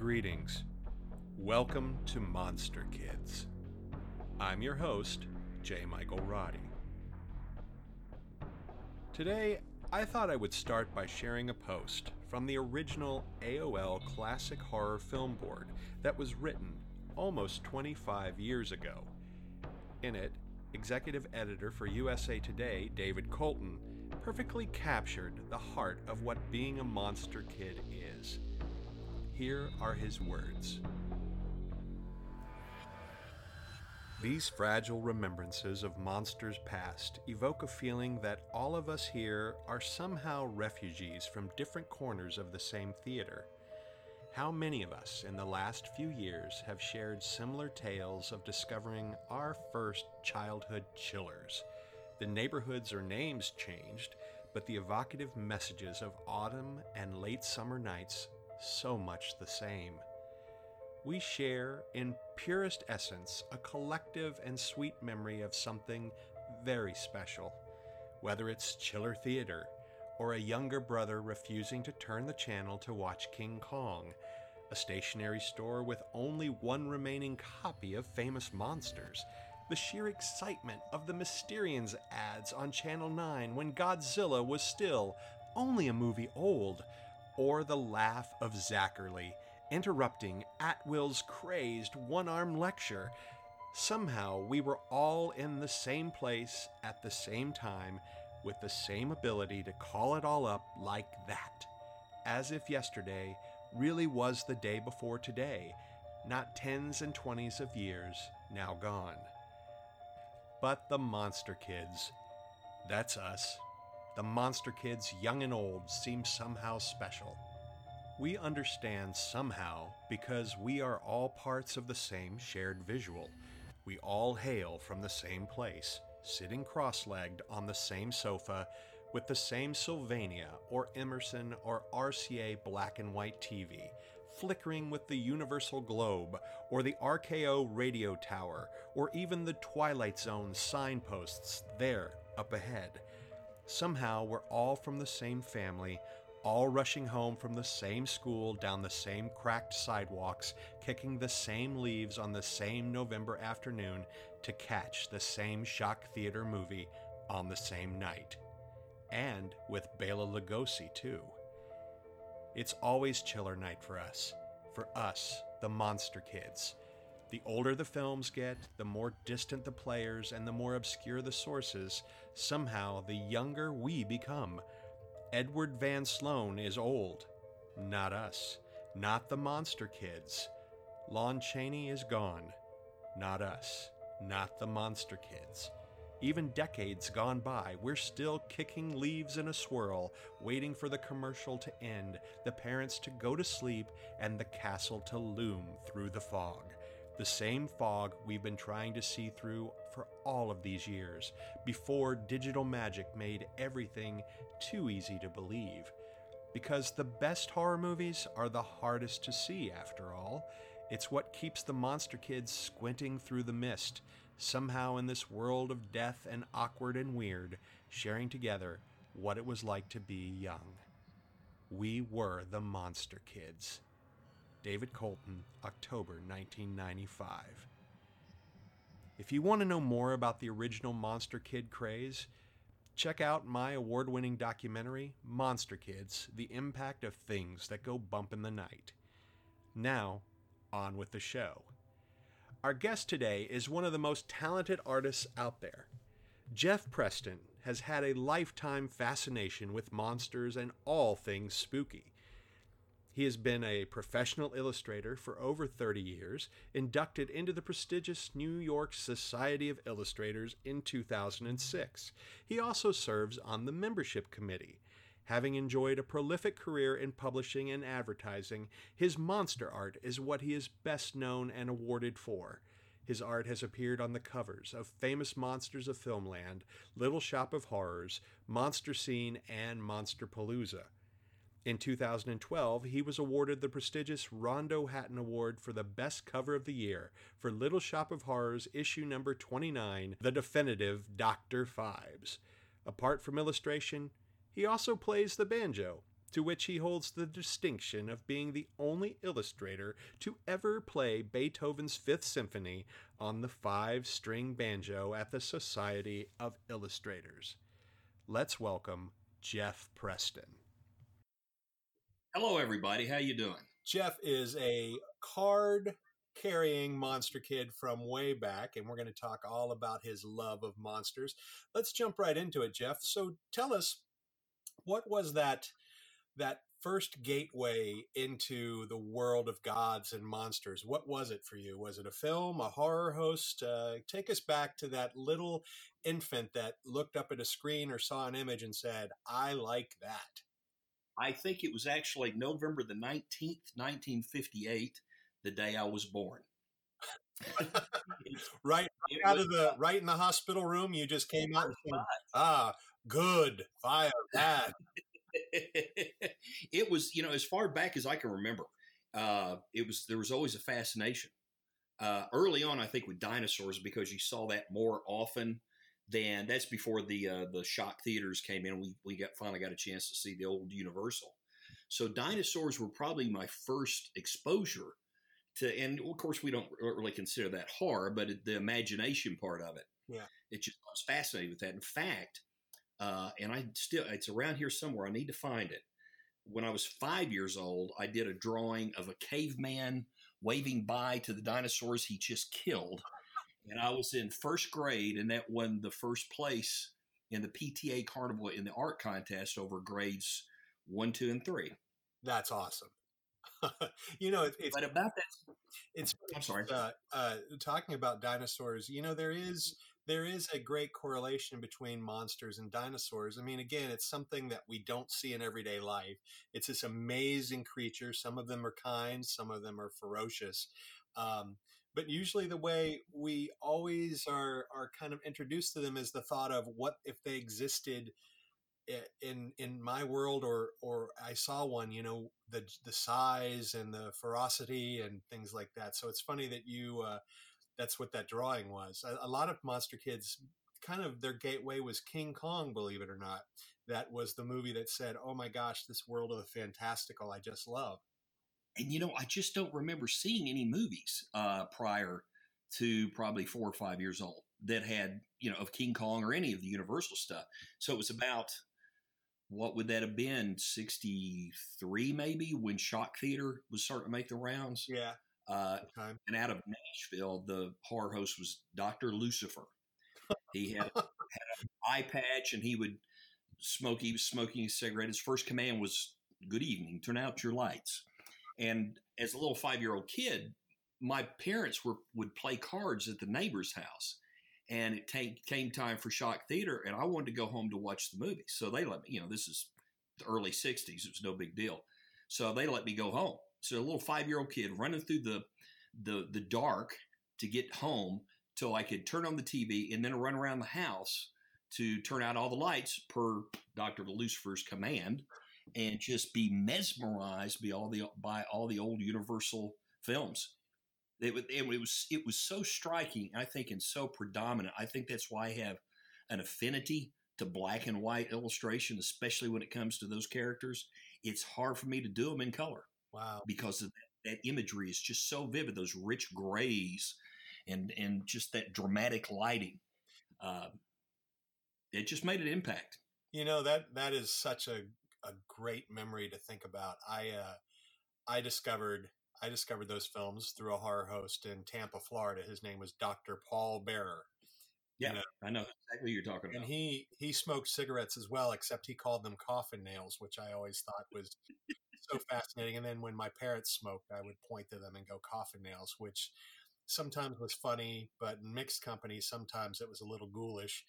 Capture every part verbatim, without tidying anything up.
Greetings. Welcome to Monster Kids. I'm your host, J. Michael Roddy. Today, I thought I would start by sharing a post from the original A O L Classic Horror Film Board that was written almost twenty-five years ago. In it, executive editor for U S A Today, David Colton, perfectly captured the heart of what being a monster kid is. Here are his words. These fragile remembrances of monsters past evoke a feeling that all of us here are somehow refugees from different corners of the same theater. How many of us in the last few years have shared similar tales of discovering our first childhood chillers? The neighborhoods or names changed, but the evocative messages of autumn and late summer nights so much the same. We share, in purest essence, a collective and sweet memory of something very special. Whether it's Chiller Theater, or a younger brother refusing to turn the channel to watch King Kong, a stationery store with only one remaining copy of Famous Monsters, the sheer excitement of the Mysterians ads on Channel nine when Godzilla was still only a movie old, or the laugh of Zachary, interrupting Atwill's crazed one-arm lecture. Somehow we were all in the same place at the same time with the same ability to call it all up like that, as if yesterday really was the day before today, not tens and twenties of years now gone. But the Monster Kids, that's us. The Monster Kids, young and old, seem somehow special. We understand somehow because we are all parts of the same shared visual. We all hail from the same place, sitting cross-legged on the same sofa with the same Sylvania or Emerson or R C A black and white T V, flickering with the Universal Globe or the R K O radio tower or even the Twilight Zone signposts there up ahead. Somehow we're all from the same family, all rushing home from the same school down the same cracked sidewalks, kicking the same leaves on the same November afternoon to catch the same Shock Theater movie on the same night. And with Bela Lugosi, too. It's always chiller night for us. For us, the Monster Kids. The older the films get, the more distant the players and the more obscure the sources, somehow the younger we become. Edward Van Sloan is old. Not us. Not the Monster Kids. Lon Chaney is gone. Not us. Not the Monster Kids. Even decades gone by, we're still kicking leaves in a swirl, waiting for the commercial to end, the parents to go to sleep, and the castle to loom through the fog. The same fog we've been trying to see through for all of these years, before digital magic made everything too easy to believe. Because the best horror movies are the hardest to see, after all. It's what keeps the Monster Kids squinting through the mist, somehow in this world of death and awkward and weird, sharing together what it was like to be young. We were the Monster Kids. David Colton, October nineteen ninety-five. If you want to know more about the original Monster Kid craze, check out my award-winning documentary, Monster Kids, The Impact of Things That Go Bump in the Night. Now, on with the show. Our guest today is one of the most talented artists out there. Jeff Preston has had a lifetime fascination with monsters and all things spooky. He has been a professional illustrator for over thirty years, inducted into the prestigious New York Society of Illustrators in two thousand six. He also serves on the membership committee. Having enjoyed a prolific career in publishing and advertising, his monster art is what he is best known and awarded for. His art has appeared on the covers of Famous Monsters of Filmland, Little Shop of Horrors, Monster Scene, and Monsterpalooza. In two thousand twelve, he was awarded the prestigious Rondo Hatton Award for the Best Cover of the Year for Little Shop of Horrors issue number twenty-nine, The Definitive Doctor Fives. Apart from illustration, he also plays the banjo, to which he holds the distinction of being the only illustrator to ever play Beethoven's Fifth Symphony on the five-string banjo at the Society of Illustrators. Let's welcome Jeff Preston. Hello, everybody. How you doing? Jeff is a card-carrying monster kid from way back, and we're going to talk all about his love of monsters. Let's jump right into it, Jeff. So tell us, what was that... that first gateway into the world of gods and monsters? What was it for you? Was it a film, a horror host? Uh, take us back to that little infant that looked up at a screen or saw an image and said, I like that. I think it was actually November the nineteenth, nineteen fifty-eight, the day I was born. right right out was, of the, right in the hospital room, you just came out and said, ah, good, fire, bad. It was, you know, as far back as I can remember, uh, it was, there was always a fascination, uh, early on, I think with dinosaurs, because you saw that more often than that's before the, uh, the Shock Theaters came in. We, we got finally got a chance to see the old Universal. So dinosaurs were probably my first exposure to, and of course we don't really consider that horror, but the imagination part of it, yeah, it just, I was fascinated with that. In fact, Uh, and I still, it's around here somewhere. I need to find it. When I was five years old, I did a drawing of a caveman waving bye to the dinosaurs he just killed. And I was in first grade, and that won the first place in the P T A Carnival in the art contest over grades one, two, and three. That's awesome. you know, it, it's, but about that, it's, I'm sorry, uh, uh, talking about dinosaurs, you know, there is, there is a great correlation between monsters and dinosaurs. I mean, again, it's something that we don't see in everyday life. It's this amazing creature. Some of them are kind, some of them are ferocious. Um, but usually the way we always are, are kind of introduced to them is the thought of what if they existed in in my world, or or I saw one, you know, the the size and the ferocity and things like that. So it's funny that you uh, that's what that drawing was. A, a lot of monster kids, kind of their gateway was King Kong, believe it or not. That was the movie that said, oh my gosh, this world of the fantastical I just love. And, you know, I just don't remember seeing any movies uh, prior to probably four or five years old that had, you know, of King Kong or any of the Universal stuff. So it was about... what would that have been? sixty-three, maybe, when Shock Theater was starting to make the rounds. Yeah. Uh, okay. And out of Nashville, the horror host was Doctor Lucifer. He had, had an eye patch, and he would smoke. He was smoking a cigarette. His first command was, "Good evening. Turn out your lights." And as a little five-year-old kid, my parents were would play cards at the neighbor's house. And it t- came time for Shock Theater, and I wanted to go home to watch the movie. So they let me, you know, this is the early sixties. It was no big deal. So they let me go home. So a little five-year-old kid running through the the, the dark to get home till I could turn on the T V and then run around the house to turn out all the lights per Doctor Lucifer's command and just be mesmerized by all the, by all the old Universal films. It was, it was it was so striking, I think, and so predominant. I think that's why I have an affinity to black and white illustration, especially when it comes to those characters. It's hard for me to do them in color. Wow. Because of that, that imagery is just so vivid, those rich grays and, and just that dramatic lighting. Uh, it just made an impact. You know, that that is such a, a great memory to think about. I uh, I discovered... I discovered those films through a horror host in Tampa, Florida. His name was Doctor Paul Bearer. Yeah, you know? I know exactly who you're talking about. And he, he smoked cigarettes as well, except he called them coffin nails, which I always thought was so fascinating. And then when my parents smoked, I would point to them and go coffin nails, which sometimes was funny, but in mixed company, sometimes it was a little ghoulish.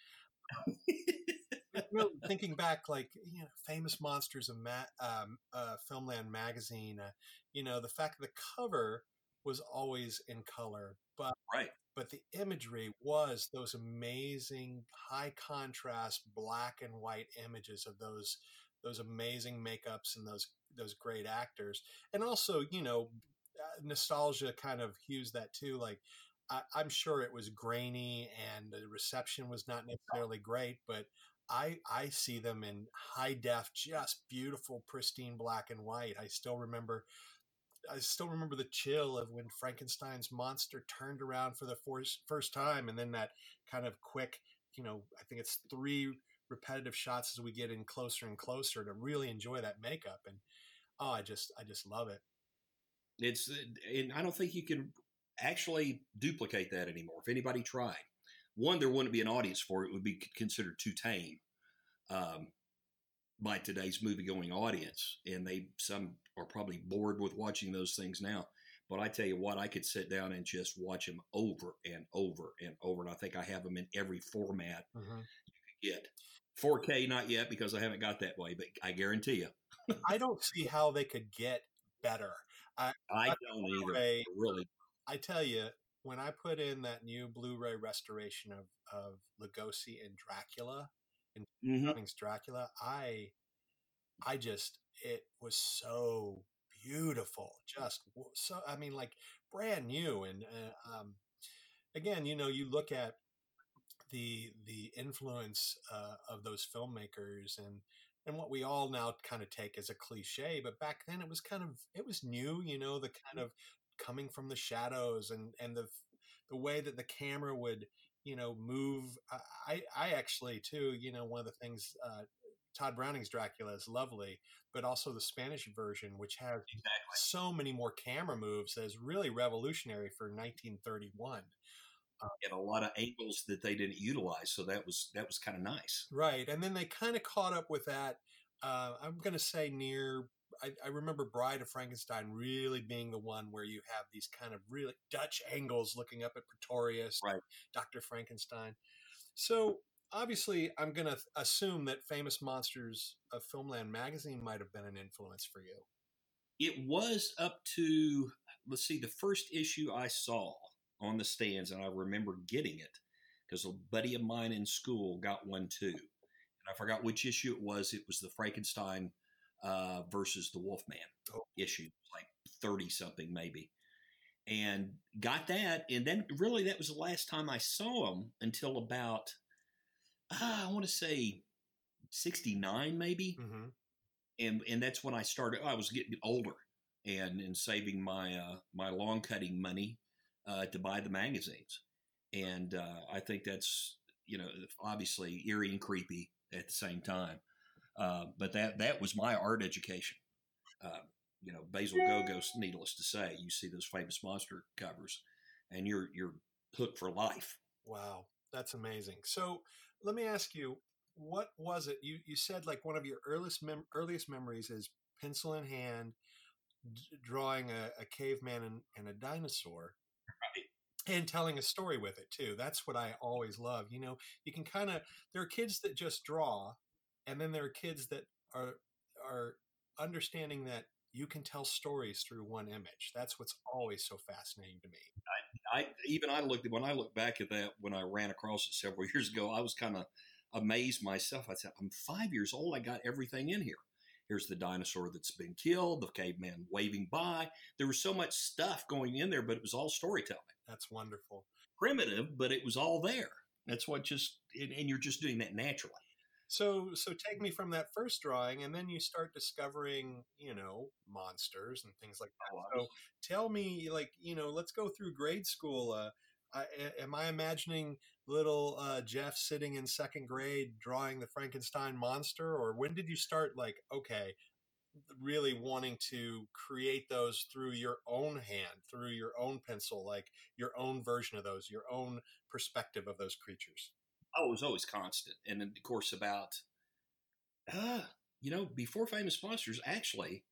Really thinking back, like, you know, Famous Monsters of Ma- um, uh, Filmland magazine, uh, you know, the fact that the cover was always in color, but right. But the imagery was those amazing high contrast black and white images of those those amazing makeups and those those great actors, and also, you know, nostalgia kind of hues that too, like. I'm sure it was grainy and the reception was not necessarily great, but I, I see them in high def, just beautiful, pristine black and white. I still remember I still remember the chill of when Frankenstein's monster turned around for the first, first time, and then that kind of quick, you know, I think it's three repetitive shots as we get in closer and closer to really enjoy that makeup. And oh, I just I just love it. It's and I don't think you can actually duplicate that anymore. If anybody tried, one, there wouldn't be an audience for it. It would be considered too tame um, by today's movie-going audience, and they some are probably bored with watching those things now. But I tell you what, I could sit down and just watch them over and over and over, and I think I have them in every format mm-hmm. you could get. four K, not yet, because I haven't got that way, but I guarantee you. I don't see how they could get better. I, I don't either, way, really. I tell you, when I put in that new Blu-ray restoration of, of Lugosi and Dracula, and mm-hmm. Dracula, I I just, it was so beautiful. Just so, I mean, like brand new. And uh, um, again, you know, you look at the the influence uh, of those filmmakers and and what we all now kind of take as a cliche, but back then it was kind of, it was new, you know, the kind of coming from the shadows and, and the the way that the camera would, you know, move. I, I actually too, you know, one of the things, uh, Todd Browning's Dracula is lovely, but also the Spanish version, which has exactly. so many more camera moves that is really revolutionary for nineteen thirty-one. Um, and a lot of angles that they didn't utilize. So that was, that was kind of nice. Right. And then they kind of caught up with that. Uh, I'm going to say near, I, I remember Bride of Frankenstein really being the one where you have these kind of really Dutch angles looking up at Pretorius, right. Doctor Frankenstein. So obviously I'm going to assume that Famous Monsters of Filmland magazine might have been an influence for you. It was up to, let's see, the first issue I saw on the stands, and I remember getting it because a buddy of mine in school got one too. And I forgot which issue it was. It was the Frankenstein Uh, versus the Wolfman oh. issue, like thirty something maybe, and got that. And then really that was the last time I saw him until about, uh, I want to say sixty-nine maybe. Mm-hmm. And and that's when I started, oh, I was getting older and, and saving my, uh, my lawn cutting money uh, to buy the magazines. And uh, I think that's, you know, obviously Eerie and Creepy at the same time. Uh, but that, that was my art education. Uh, you know, Basil Gogos, needless to say, you see those Famous Monster covers and you're, you're hooked for life. Wow. That's amazing. So let me ask you, what was it? You, you said like one of your earliest, mem- earliest memories is pencil in hand, d- drawing a, a caveman and, and a dinosaur. Right. And telling a story with it too. That's what I always love. You know, you can kind of, there are kids that just draw. And then there are kids that are are understanding that you can tell stories through one image. That's what's always so fascinating to me. I, I even I looked when I look back at that when I ran across it several years ago, I was kind of amazed myself. I said, "I'm five years old. I got everything in here. Here's the dinosaur that's been killed, the caveman waving by. There was so much stuff going in there, but it was all storytelling. That's wonderful. Primitive, but it was all there. That's what just and, and you're just doing that naturally." So so take me from that first drawing, and then you start discovering, you know, monsters and things like that. So tell me, like, you know, let's go through grade school. Uh, I, am I imagining little uh, Jeff sitting in second grade drawing the Frankenstein monster? Or when did you start, like, okay, really wanting to create those through your own hand, through your own pencil, like your own version of those, your own perspective of those creatures? Oh, it was always constant. And of course about, uh, you know, before Famous Monsters, actually,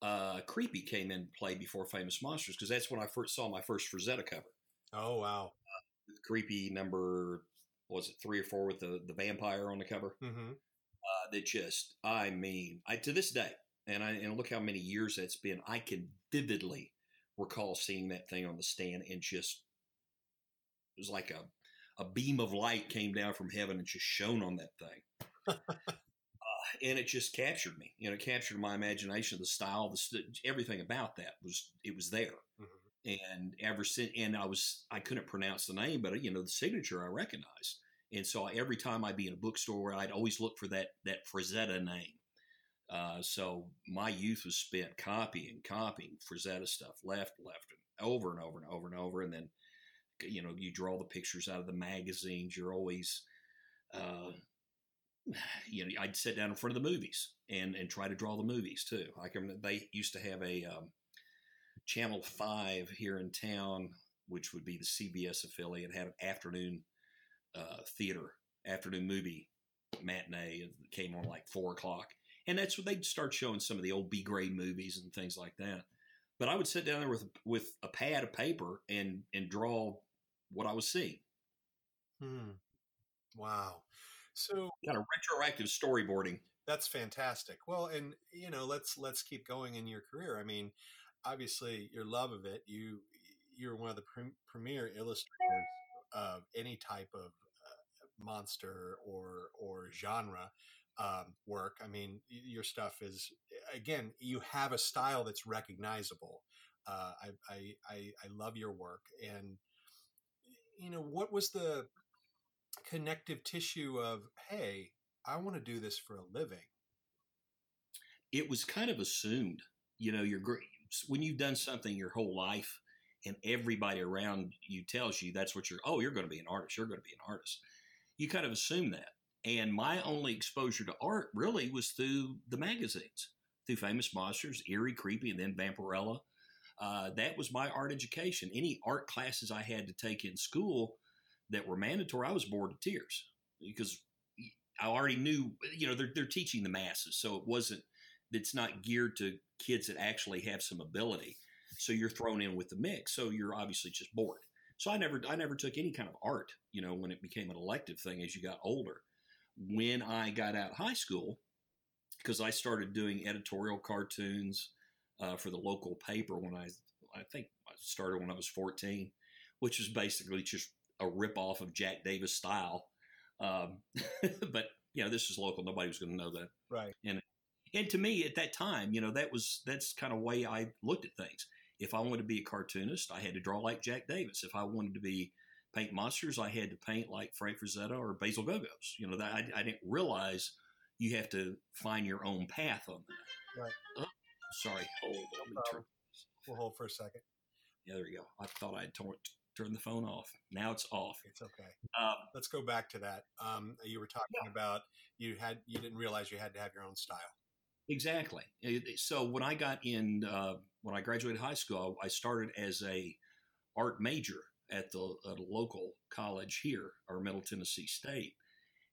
uh, Creepy came in play before Famous Monsters because that's when I first saw my first Frazetta cover. Oh, wow. Uh, Creepy number, what was it, three or four with the, the vampire on the cover? Mm-hmm. Uh, that just, I mean, I, to this day, and I and look how many years that's been, I can vividly recall seeing that thing on the stand and just, it was like a, A beam of light came down from heaven and just shone on that thing. uh, and it just captured me. You know, it captured my imagination, the style, the st- everything about that was, it was there. Mm-hmm. And ever since, and I was, I couldn't pronounce the name, but, you know, the signature I recognized. And so every time I'd be in a bookstore, I'd always look for that that Frazetta name. Uh, so my youth was spent copying, copying Frazetta stuff left, left, and over and over and over and over. And then, you know, you draw the pictures out of the magazines. You're always, uh, you know, I'd sit down in front of the movies and, and try to draw the movies too. I can, they used to have a um, Channel five here in town, which would be the C B S affiliate, had an afternoon uh, theater, afternoon movie matinee. It came on like four o'clock. And that's what they'd start showing some of the old B-grade movies and things like that. But I would sit down there with with a pad of paper and and draw what I was seeing. Hmm. Wow. So kind of retroactive storyboarding. That's fantastic. Well, and you know, let's let's keep going in your career. I mean, obviously, your love of it. You you're one of the pre- premier illustrators of any type of uh, monster or or genre. Um, work. I mean, your stuff is, again, you have a style that's recognizable. Uh, I, I, I, I love your work. And, you know, what was the connective tissue of, hey, I want to do this for a living? It was kind of assumed, you know, you're great. When you've done something your whole life and everybody around you tells you that's what you're, oh, you're going to be an artist. You're going to be an artist. You kind of assume that. And my only exposure to art really was through the magazines, through Famous Monsters, Eerie, Creepy, and then Vampirella. Uh, that was my art education. Any art classes I had to take in school that were mandatory, I was bored to tears because I already knew, you know, they're, they're teaching the masses. So it wasn't, it's not geared to kids that actually have some ability. So you're thrown in with the mix. So you're obviously just bored. So I never, I never took any kind of art, you know, when it became an elective thing as you got older. When I got out of high school, because I started doing editorial cartoons uh, for the local paper when I, I think I started when I was fourteen, which was basically just a ripoff of Jack Davis style. Um, but, you know, this is local. Nobody was going to know that. Right. And and to me at that time, you know, that was that's kind of way I looked at things. If I wanted to be a cartoonist, I had to draw like Jack Davis. If I wanted to be paint monsters, I had to paint like Frank Frazetta or Basil Gogos. You know, that I, I didn't realize you have to find your own path on that. Right. Oh, sorry. Hold, let me turn this off. We'll hold for a second. Yeah, there you go. I thought I had torn, turned the phone off. Now it's off. It's okay. Um, Let's go back to that. Um, you were talking yeah. about you had you didn't realize you had to have your own style. Exactly. So when I got in, uh, when I graduated high school, I started as a art major at the, at a local college here, or Middle Tennessee State.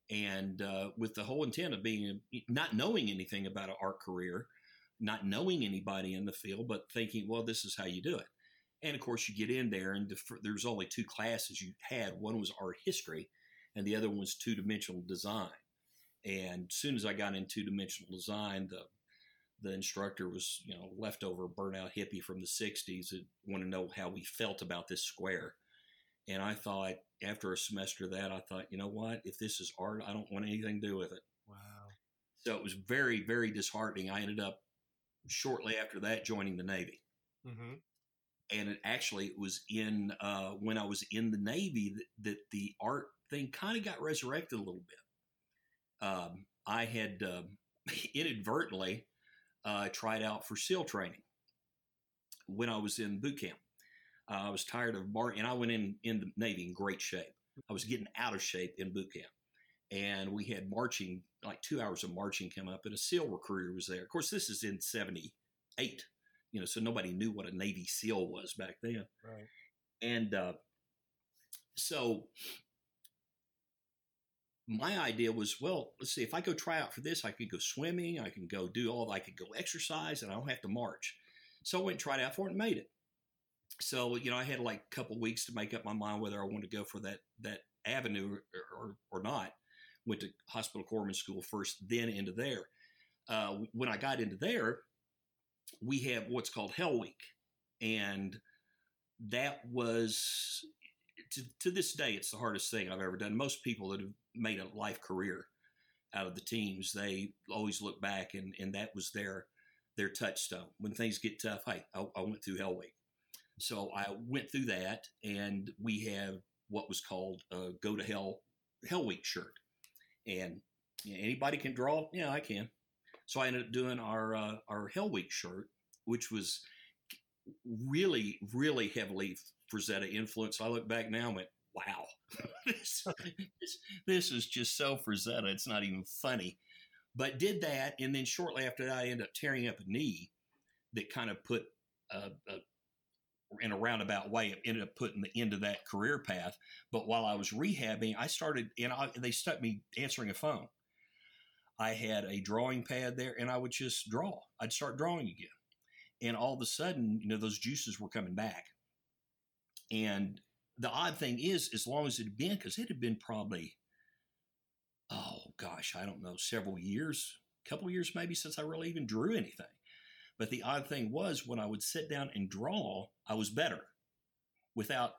And uh, with the whole intent of being, not knowing anything about an art career, not knowing anybody in the field, but thinking, well, this is how you do it. And of course you get in there and defer, there's only two classes you had. One was art history and the other one was two dimensional design. And as soon as I got in two dimensional design, the, the instructor was, you know, leftover burnout hippie from the sixties that want to know how we felt about this square. And I thought, after a semester of that, I thought, you know what? If this is art, I don't want anything to do with it. Wow. So it was very, very disheartening. I ended up shortly after that joining the Navy. Mm-hmm. And it actually it was in uh, when I was in the Navy that, that the art thing kind of got resurrected a little bit. Um, I had uh, inadvertently uh, tried out for SEAL training when I was in boot camp. Uh, I was tired of bar, and I went in, in the Navy in great shape. I was getting out of shape in boot camp. And we had marching, like two hours of marching come up, and a SEAL recruiter was there. Of course, this is in seventy-eight, you know, so nobody knew what a Navy SEAL was back then. Right. And uh, so my idea was, well, let's see, if I go try out for this, I could go swimming, I can go do all, I could go exercise, and I don't have to march. So I went and tried out for it and made it. So, you know, I had like a couple of weeks to make up my mind whether I wanted to go for that that avenue or, or, or not. Went to hospital corpsman school first, then into there. Uh, when I got into there, we have what's called Hell Week. And that was, to, to this day, it's the hardest thing I've ever done. Most people that have made a life career out of the teams, they always look back and, and that was their, their touchstone. When things get tough, hey, I, I went through Hell Week. So I went through that, and we have what was called a go to hell Hell Week shirt. And you know, anybody can draw? Yeah, I can. So I ended up doing our uh, our Hell Week shirt, which was really, really heavily Frazetta influenced. I look back now and went, wow, this, this, this is just so Frazetta. It's not even funny. But did that, and then shortly after that, I ended up tearing up a knee that kind of put, uh, a, in a roundabout way, it ended up putting the end of that career path. But while I was rehabbing, I started, and I, they stuck me answering a phone. I had a drawing pad there, and I would just draw. I'd start drawing again. And all of a sudden, you know, those juices were coming back. And the odd thing is, as long as it had been, because it had been probably, oh gosh, I don't know, several years, a couple of years maybe since I really even drew anything. But the odd thing was when I would sit down and draw, I was better without,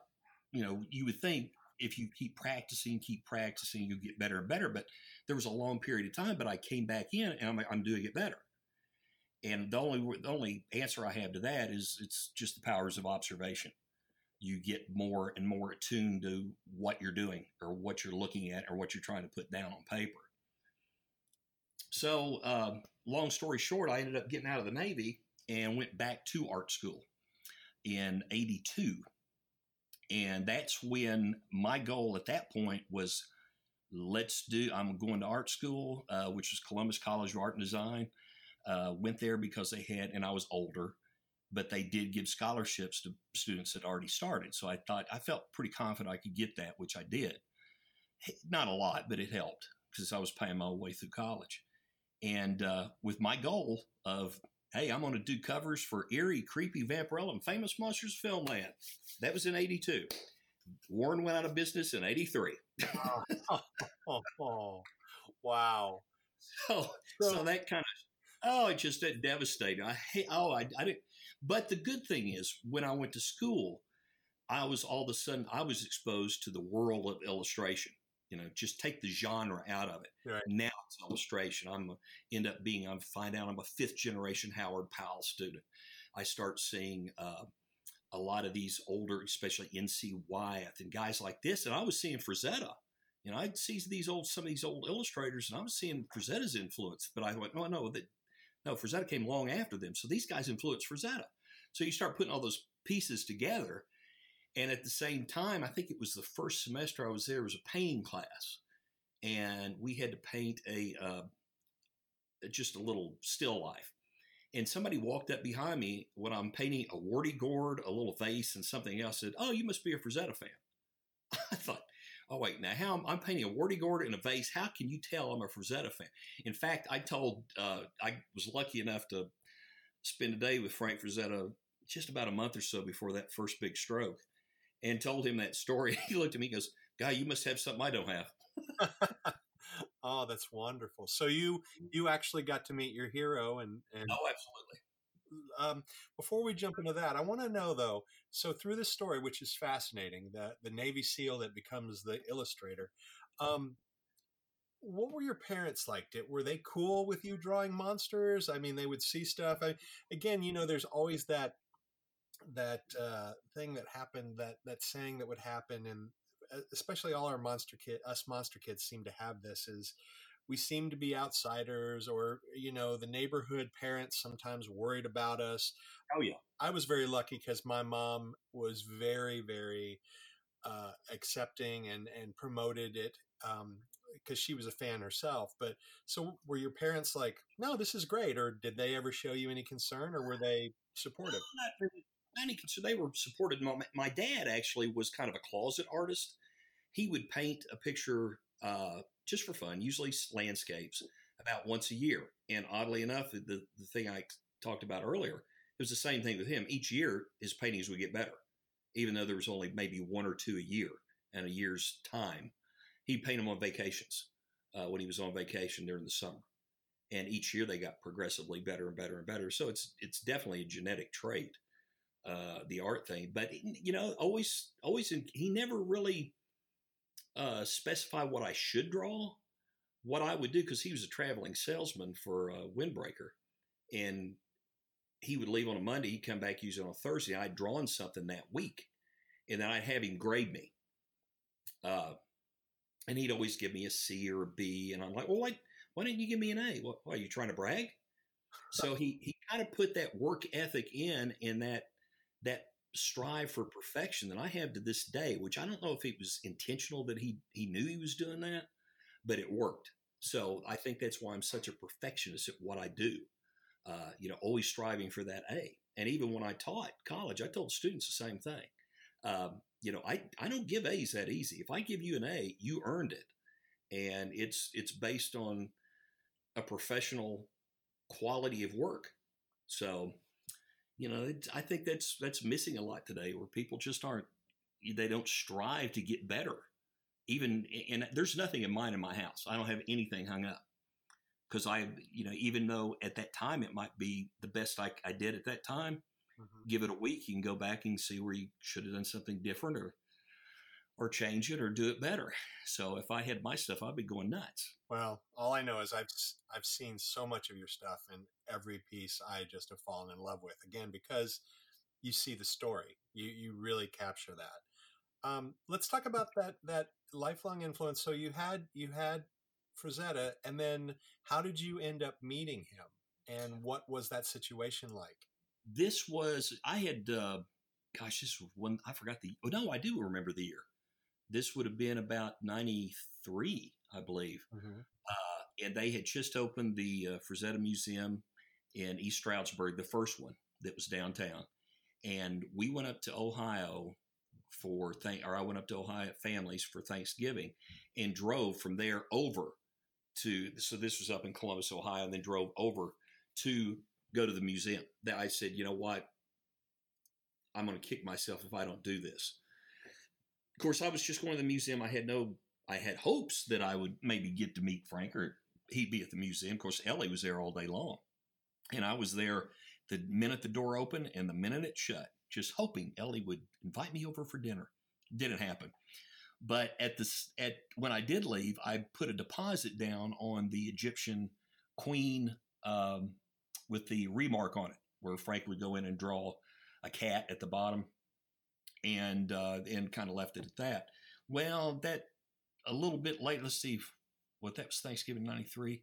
you know, you would think if you keep practicing, keep practicing, you get better and better. But there was a long period of time, but I came back in and I'm like, I'm doing it better. And the only, the only answer I have to that is it's just the powers of observation. You get more and more attuned to what you're doing or what you're looking at or what you're trying to put down on paper. So, um, long story short, I ended up getting out of the Navy and went back to art school in eighty-two. And that's when my goal at that point was, let's do, I'm going to art school, uh, which was Columbus College of Art and Design. Uh, went there because they had, and I was older, but they did give scholarships to students that already started. So I thought, I felt pretty confident I could get that, which I did. Not a lot, but it helped because I was paying my way through college. And uh, with my goal of, hey, I'm going to do covers for Eerie, Creepy, Vampirella, and Famous Monsters of Filmland. That was in eighty-two. Warren went out of business in eighty-three. Oh, oh, oh. Wow. So, so, so that kind of, oh, it just that devastated. I hate, oh, I, I didn't. But the good thing is when I went to school, I was all of a sudden, I was exposed to the world of illustration. You know, just take the genre out of it. Right. Now it's illustration. I'm a, end up being, I'm find out I'm a fifth generation Howard Powell student. I start seeing uh, a lot of these older, especially N C Wyeth and guys like this. And I was seeing Frazetta. You know, I'd see these old, some of these old illustrators, and I was seeing Frazetta's influence. But I went, no, no, that, no, Frazetta came long after them. So these guys influenced Frazetta. So you start putting all those pieces together. And at the same time, I think it was the first semester I was there, was a painting class. And we had to paint a uh, just a little still life. And somebody walked up behind me when I'm painting a warty gourd, a little vase, and something else, said, oh, you must be a Frazetta fan. I thought, oh, wait, now how I'm painting a warty gourd and a vase, how can you tell I'm a Frazetta fan? In fact, I told, uh, I was lucky enough to spend a day with Frank Frazetta just about a month or so before that first big stroke. And told him that story. He looked at me and goes, guy, you must have something I don't have. Oh, that's wonderful. So you you actually got to meet your hero. and, and Oh, absolutely. Um, before we jump into that, I want to know, though, so through this story, which is fascinating, the, the Navy SEAL that becomes the illustrator, um, what were your parents like? Did, were they cool with you drawing monsters? I mean, they would see stuff. I, again, you know, there's always that, that uh, thing that happened, that, that saying that would happen. And especially all our monster kid, us monster kids seem to have this, is we seem to be outsiders, or, you know, the neighborhood parents sometimes worried about us. Oh yeah. I was very lucky because my mom was very, very uh, accepting and, and promoted it. Um, because she was a fan herself. But so were your parents like, no, this is great? Or did they ever show you any concern, or were they supportive? Well, not really. So they were supported. My, my dad actually was kind of a closet artist. He would paint a picture uh, just for fun, usually landscapes, about once a year. And oddly enough, the, the thing I talked about earlier, it was the same thing with him. Each year, his paintings would get better, even though there was only maybe one or two a year in a year's time. He'd paint them on vacations uh, when he was on vacation during the summer. And each year they got progressively better and better and better. So it's it's definitely a genetic trait. Uh, the art thing, but you know, always, always, in, he never really uh, specified what I should draw, what I would do, because he was a traveling salesman for uh, Windbreaker, and he would leave on a Monday, he'd come back usually on a Thursday. I'd drawn something that week, and then I'd have him grade me. Uh, And he'd always give me a C or a B. And I'm like, well, why, why didn't you give me an A? What, why, are you trying to brag? So he, he kind of put that work ethic in, and that, that strive for perfection that I have to this day, which I don't know if it was intentional that he, he knew he was doing that, but it worked. So I think that's why I'm such a perfectionist at what I do. Uh, you know, always striving for that A. And even when I taught college, I told students the same thing. Um, you know, I, I don't give A's that easy. If I give you an A, you earned it. And it's, it's based on a professional quality of work. So, you know, it's, I think that's, that's missing a lot today, where people just aren't, they don't strive to get better. Even, and there's nothing in mine in my house. I don't have anything hung up, because I, you know, even though at that time it might be the best I, I did at that time, mm-hmm. give it a week, you can go back and see where you should have done something different, or, or change it, or do it better. So if I had my stuff, I'd be going nuts. Well, all I know is I've, I've seen so much of your stuff, and every piece I just have fallen in love with, again, because you see the story, you, you really capture that. Um, let's talk about that, that lifelong influence. So you had, you had Frazetta, and then how did you end up meeting him, and what was that situation like? This was, I had, uh, gosh, this was one, I forgot the, oh no, I do remember the year. This would have been about ninety-three, I believe. Mm-hmm. Uh, and they had just opened the uh, Frazetta Museum in East Stroudsburg, the first one that was downtown. And we went up to Ohio for, th- or I went up to Ohio families for Thanksgiving, and drove from there over to, so this was up in Columbus, Ohio, and then drove over to go to the museum. That I said, you know what, I'm going to kick myself if I don't do this. Of course, I was just going to the museum. I had no, I had hopes that I would maybe get to meet Frank, or he'd be at the museum. Of course, Ellie was there all day long, and I was there the minute the door opened and the minute it shut, just hoping Ellie would invite me over for dinner. Didn't happen. But at the, at when I did leave, I put a deposit down on the Egyptian queen um, with the remark on it, where Frank would go in and draw a cat at the bottom. And uh, and kind of left it at that. Well, that a little bit late. Let's see, what that was Thanksgiving ninety-three.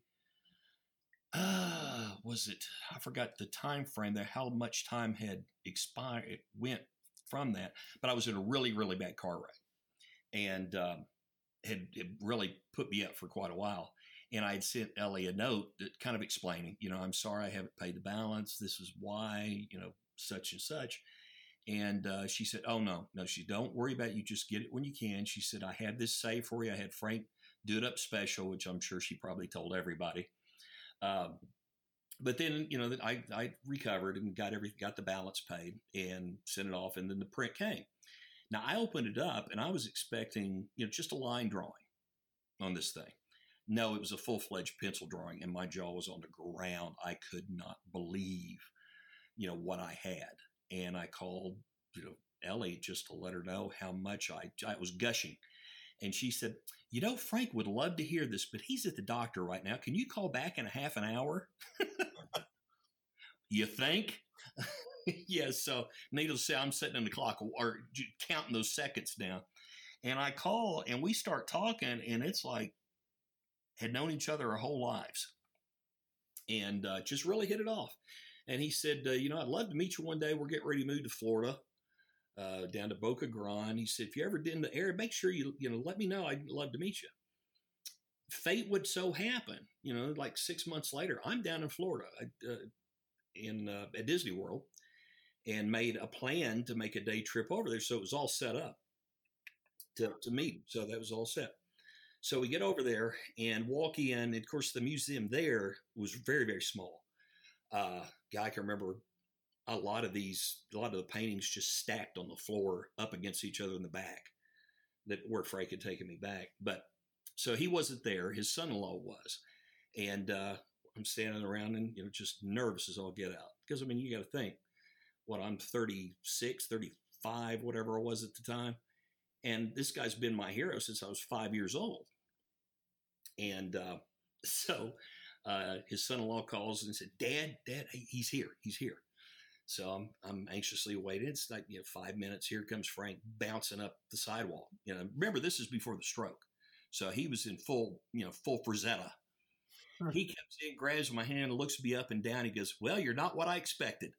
Uh, was it? I forgot the time frame there. How much time had expired? It went from that, but I was in a really really bad car wreck, and um, had it really put me up for quite a while. And I had sent Ellie a note that kind of explaining, you know, I'm sorry I haven't paid the balance. This is why, you know, such and such. And uh, she said, oh, no, no, she don't worry about it. You just get it when you can. She said, I had this saved for you. I had Frank do it up special, which I'm sure she probably told everybody. Um, but then, you know, I, I recovered and got every, got the balance paid and sent it off. And then the print came. Now, I opened it up and I was expecting, you know, just a line drawing on this thing. No, it was a full-fledged pencil drawing, and my jaw was on the ground. I could not believe, you know, what I had. And I called, you know, Ellie just to let her know how much I, I was gushing. And she said, you know, Frank would love to hear this, but he's at the doctor right now. Can you call back in a half an hour? You think? Yes. Yeah, so needless to say, I'm sitting in the clock or counting those seconds down. And I call and we start talking, and it's like had known each other our whole lives, and uh, just really hit it off. And he said, uh, you know, I'd love to meet you one day. We're getting ready to move to Florida, uh, down to Boca Grande. He said, if you're ever in the area, make sure you, you know, let me know. I'd love to meet you. Fate would so happen, you know, like six months later, I'm down in Florida uh, in uh, at Disney World, and made a plan to make a day trip over there. So it was all set up to, to meet. So that was all set. So we get over there and walk in. And of course, the museum there was very, very small. Uh, I can remember a lot of these, a lot of the paintings just stacked on the floor up against each other in the back, that where Frank had taken me back. But so he wasn't there. His son-in-law was. And uh, I'm standing around and, you know, just nervous as all get out. Because, I mean, you got to think, what, I'm thirty-six, thirty-five, whatever I was at the time. And this guy's been my hero since I was five years old. And uh, so... Uh, his son-in-law calls and said, Dad, Dad, he's here. He's here. So I'm, I'm anxiously waiting. It's like, you know, five minutes. Here comes Frank bouncing up the sidewalk. You know, remember, this is before the stroke. So he was in full, you know, full Frazetta. Sure. He comes in, grabs my hand, looks me up and down. He goes, well, you're not what I expected.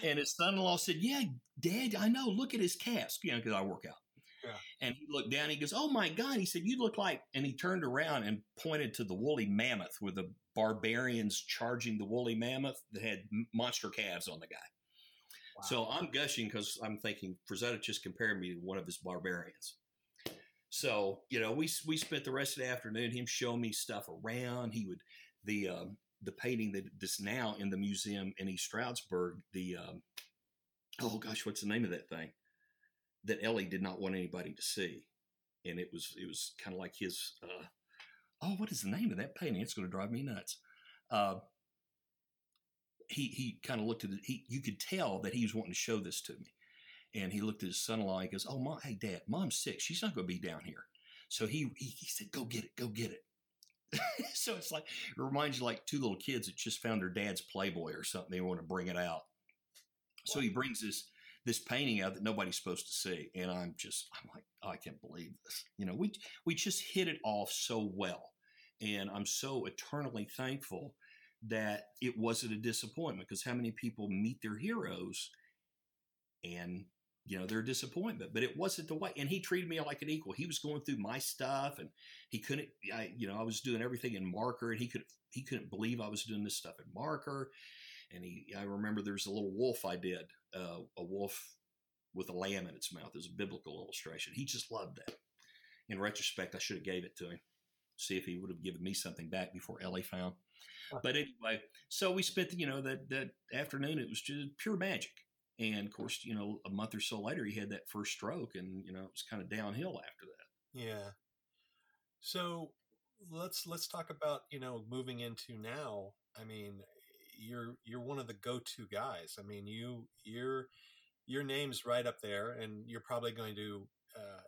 And his son-in-law said, yeah, Dad, I know. Look at his calves, you know, because I work out. Yeah. And he looked down. He goes, oh, my God. He said, you look like – and he turned around and pointed to the woolly mammoth with the barbarians charging the woolly mammoth that had monster calves on the guy. Wow. So I'm gushing because I'm thinking Frazetta just compared me to one of his barbarians. So, you know, we we spent the rest of the afternoon, him showing me stuff around. He would – the um, the painting that that's now in the museum in East Stroudsburg, the um, – oh, gosh, what's the name of that thing? That Ellie did not want anybody to see. And it was, it was kind of like his, uh, oh, what is the name of that painting? It's going to drive me nuts. Uh, he, he kind of looked at it. He, you could tell that he was wanting to show this to me. And he looked at his son-in-law. He goes, oh, Mom, hey, Dad, Mom's sick. She's not going to be down here. So he, he, he said, go get it, go get it. So it's like, it reminds you like two little kids that just found their dad's Playboy or something. They want to bring it out. Wow. So he brings this, this painting out that nobody's supposed to see. And I'm just, I'm like, oh, I can't believe this. You know, we, we just hit it off so well. And I'm so eternally thankful that it wasn't a disappointment, because how many people meet their heroes and, you know, they're a disappointment, but it wasn't the way. And he treated me like an equal. He was going through my stuff and he couldn't, I, you know, I was doing everything in marker and he could, he couldn't believe I was doing this stuff in marker. And he, I remember there was a little wolf I did, uh, a wolf with a lamb in its mouth. It was a biblical illustration. He just loved that. In retrospect, I should have gave it to him, see if he would have given me something back before Ellie found. Huh. But anyway, so we spent, you know, that, that afternoon, it was just pure magic. And of course, you know, a month or so later, he had that first stroke and, you know, it was kind of downhill after that. Yeah. So let's, let's talk about, you know, moving into now. I mean, you're, you're one of the go-to guys. I mean, you, you're, your name's right up there, and you're probably going to uh,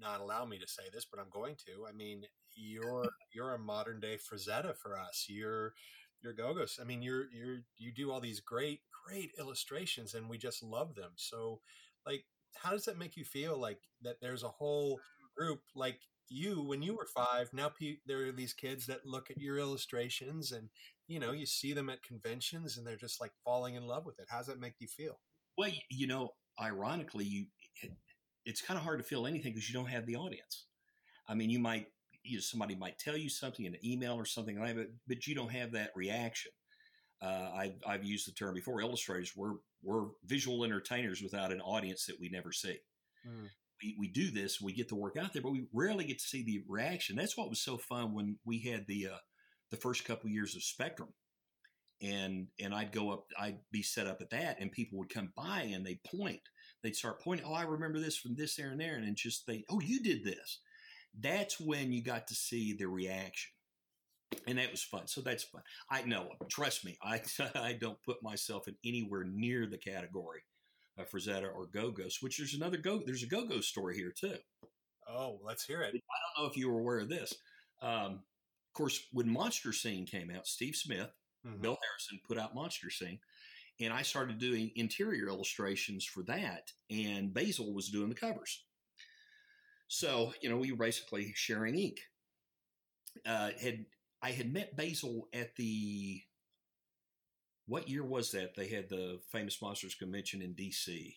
not allow me to say this, but I'm going to. I mean, you're, you're a modern day Frazetta for us. You're, You're Gogos. I mean, you're, you're, you do all these great, great illustrations and we just love them. So like, how does that make you feel, like that there's a whole group like you, when you were five, now pe- there are these kids that look at your illustrations and, you know, you see them at conventions and they're just like falling in love with it. How does that make you feel? Well, you know, ironically, you, it, it's kind of hard to feel anything because you don't have the audience. I mean, you might, you know, somebody might tell you something in an email or something like that, but you don't have that reaction. Uh, I've, I've used the term before, illustrators, we're, we're visual entertainers without an audience that we never see. Mm. We, we do this, we get the work out there, but we rarely get to see the reaction. That's what was so fun when we had the, uh, the first couple of years of Spectrum, and, and I'd go up, I'd be set up at that and people would come by and they'd point, they'd start pointing. Oh, I remember this from this, there, and there. And then just think, oh, you did this. That's when you got to see the reaction. And that was fun. So that's fun. I know, trust me, I I don't put myself in anywhere near the category of Frazetta or Gogos, which there's another go. There's a Gogos story here too. Oh, let's hear it. I don't know if you were aware of this. Um, of course, when Monster Scene came out, Steve Smith, mm-hmm. Bill Harrison put out Monster Scene. And I started doing interior illustrations for that. And Basil was doing the covers. So, you know, we were basically sharing ink. Uh, had I had met Basil at the, what year was that? They had the Famous Monsters Convention in D C.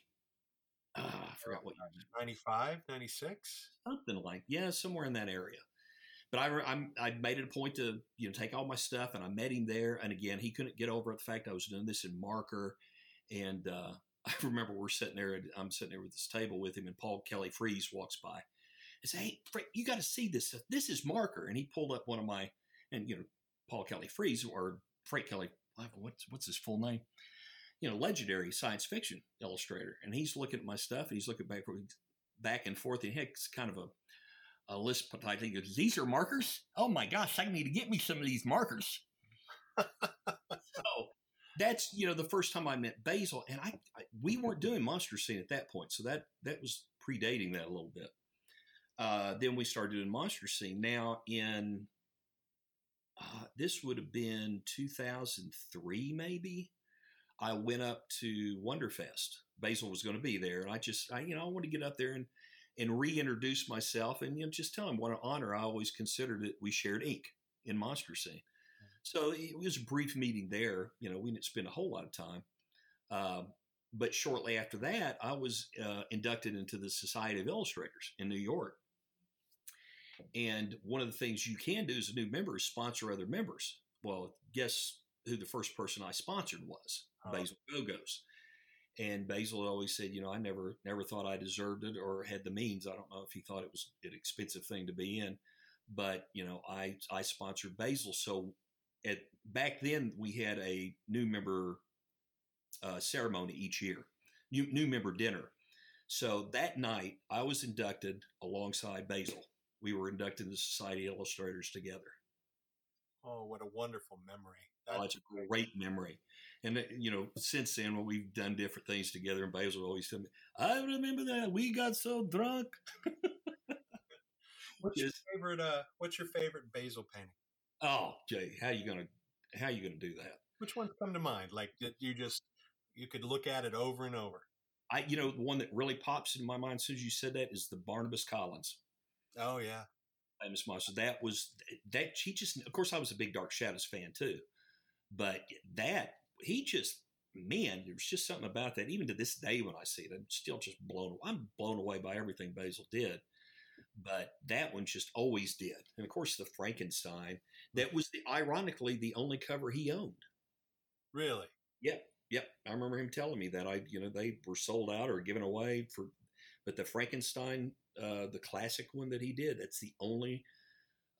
Uh, I forgot what year. ninety-five, ninety-six? Something like, yeah, somewhere in that area. But I, I, I made it a point to, you know, take all my stuff, and I met him there. And again, he couldn't get over the fact I was doing this in marker. And uh, I remember we're sitting there, I'm sitting there with this table with him, and Paul Kelly Freeze walks by. I said, hey, Frank, you got to see this. This is marker. And he pulled up one of my, and, you know, Paul Kelly Freeze, or Frank Kelly, what's, what's his full name? You know, legendary science fiction illustrator. And he's looking at my stuff, and he's looking back, back and forth. And he had kind of a, a list. I think he goes, these are markers? Oh, my gosh, I need to get me some of these markers. So that's, you know, the first time I met Basil. And I, I we weren't doing Monster Scene at that point. So that, that was predating that a little bit. Uh, then we started doing Monster Scene. Now in, uh, this would have been two thousand three, maybe. I went up to Wonderfest. Basil was going to be there. And I just, I, you know, I wanted to get up there and, and reintroduce myself and, you know, just tell him what an honor I always considered that we shared ink in Monster Scene. Mm-hmm. So it was a brief meeting there. You know, we didn't spend a whole lot of time. Uh, but shortly after that, I was uh, inducted into the Society of Illustrators in New York. And one of the things you can do as a new member is sponsor other members. Well, guess who the first person I sponsored was? Oh. Basil Gogos. And Basil always said, you know, I never never thought I deserved it or had the means. I don't know if he thought it was an expensive thing to be in. But, you know, I, I sponsored Basil. So at back then we had a new member uh, ceremony each year, new, new member dinner. So that night I was inducted alongside Basil. We were inducted into the Society of Illustrators together. Oh, what a wonderful memory. That's oh, it's a great, great memory. And, you know, since then, well, we've done different things together. And Basil always told me, I remember that. We got so drunk. what's, yes. your favorite, uh, what's your favorite Basil painting? Oh, Jay, how are you going to how you gonna do that? Which ones come to mind? Like that you just you could look at it over and over. I, You know, the one that really pops in my mind as soon as you said that is the Barnabas Collins. Oh, yeah. Famous Monsters. That was that she just, of course, I was a big Dark Shadows fan too, but that he just, man, there was just something about that. Even to this day, when I see it, I'm still just blown. I'm blown away by everything Basil did, but that one just always did. And of course, the Frankenstein, that was the, ironically the only cover he owned. Really? Yep. Yep. I remember him telling me that I, you know, they were sold out or given away for, but the Frankenstein, Uh, the classic one that he did. That's the only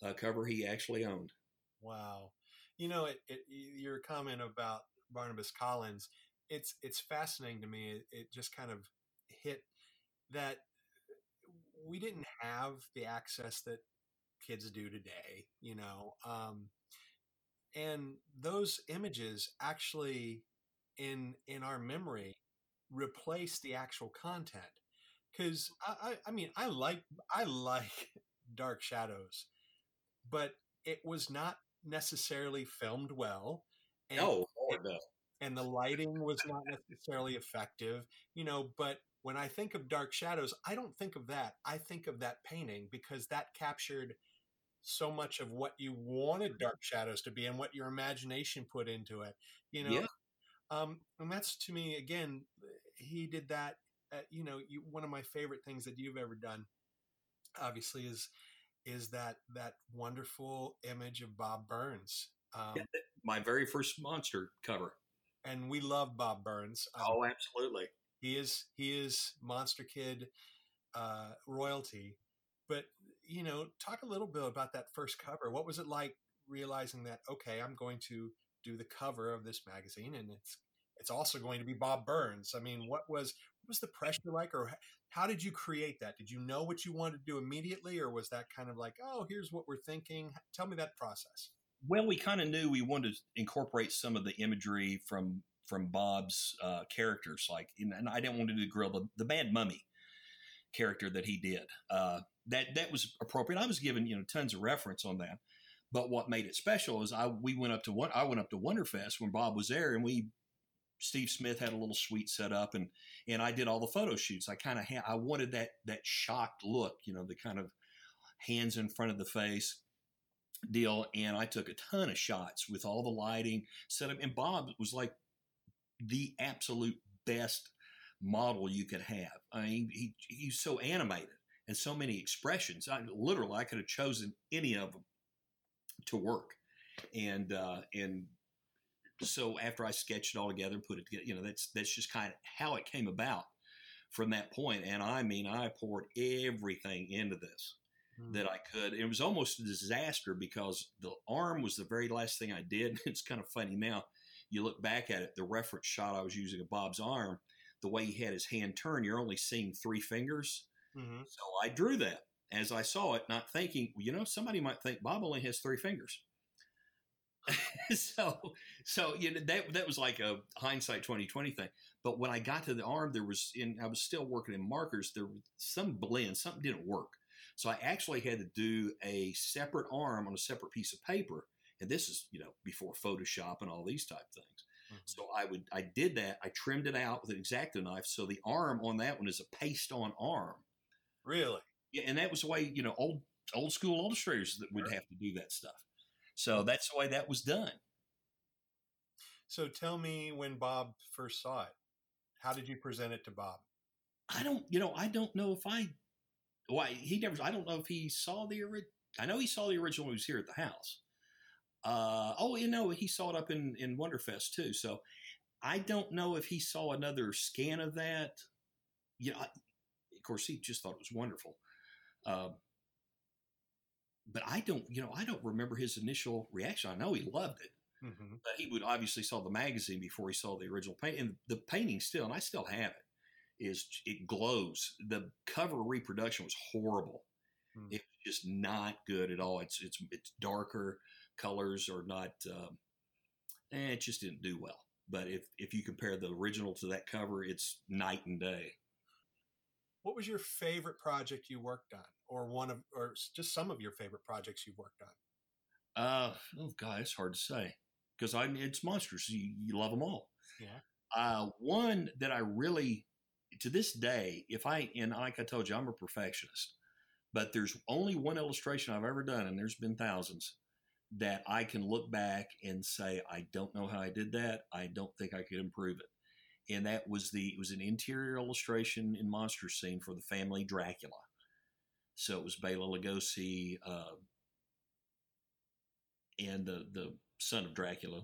uh, cover he actually owned. Wow. You know, it, it, your comment about Barnabas Collins, it's it's fascinating to me. It, it just kind of hit that we didn't have the access that kids do today, you know. Um, and those images actually, in in our memory, replace the actual content. Because I, I, I mean, I like I like Dark Shadows, but it was not necessarily filmed well. And, no, no, and the lighting was not necessarily effective, you know. But when I think of Dark Shadows, I don't think of that. I think of that painting because that captured so much of what you wanted Dark Shadows to be and what your imagination put into it, you know. Yeah. Um, and that's to me again, he did that. Uh, you know, you, one of my favorite things that you've ever done, obviously, is is that that wonderful image of Bob Burns. Um, yeah, my very first monster cover. And we love Bob Burns. Um, oh, absolutely. He is he is Monster Kid uh, royalty. But, you know, talk a little bit about that first cover. What was it like realizing that, okay, I'm going to do the cover of this magazine and it's It's also going to be Bob Burns. I mean, what was what was the pressure like, or how did you create that? Did you know what you wanted to do immediately, or was that kind of like, oh, here's what we're thinking? Tell me that process. Well, we kind of knew we wanted to incorporate some of the imagery from from Bob's uh, characters, like, and I didn't want to do the grill, the, the Bad Mummy character that he did. Uh, that that was appropriate. I was given you know tons of reference on that, but what made it special is I we went up to one I went up to Wonderfest when Bob was there, and we. Steve Smith had a little suite set up, and, and I did all the photo shoots. I kind of ha- I wanted that that shocked look, you know, the kind of hands in front of the face deal. And I took a ton of shots with all the lighting set up. And Bob was like the absolute best model you could have. I mean, he he's so animated and so many expressions. I literally I could have chosen any of them to work, and uh, and. So after I sketched it all together and put it together, you know, that's that's just kind of how it came about from that point. And I mean, I poured everything into this mm. that I could. It was almost a disaster because the arm was the very last thing I did. It's kind of funny now. You look back at it, the reference shot I was using of Bob's arm, the way he had his hand turn, you're only seeing three fingers. Mm-hmm. So I drew that as I saw it, not thinking, you know, somebody might think Bob only has three fingers. so, so you know, that that was like a hindsight twenty twenty thing. But when I got to the arm, there was, in I was still working in markers. There was some blend, something didn't work. So I actually had to do a separate arm on a separate piece of paper. And this is, you know, before Photoshop and all these type things. Mm-hmm. So I would, I did that. I trimmed it out with an X-Acto knife. So the arm on that one is a paste on arm Really? Yeah, and that was the way, you know, old old school illustrators that would have to do that stuff. So that's the way that was done. So tell me when Bob first saw it. How did you present it to Bob? I don't, you know, I don't know if I, why he never, I don't know if he saw the original. I know he saw the original when he was here at the house. Uh, oh, you know, he saw it up in, in Wonderfest too. So I don't know if he saw another scan of that. You know, I, of course, he just thought it was wonderful. Uh, but I don't, you know, I don't remember his initial reaction. I know he loved it. Mm-hmm. But he would obviously saw the magazine before he saw the original painting. And the painting still, and I still have it, is it glows. The cover reproduction was horrible. Mm-hmm. It was just not good at all. It's it's it's darker. Colors are not, um, eh, it just didn't do well. But if, if you compare the original to that cover, it's night and day. What was your favorite project you worked on, or one of, or just some of your favorite projects you worked on? Uh, oh God, it's hard to say because I mean, it's monsters. You, you love them all. Yeah. Uh, one that I really, to this day, if I, and like I told you, I'm a perfectionist, but there's only one illustration I've ever done, and there's been thousands, that I can look back and say, I don't know how I did that. I don't think I could improve it. And that was the, it was an interior illustration in monster scene for the family Dracula. So it was Bela Lugosi, uh, and the, the son of Dracula,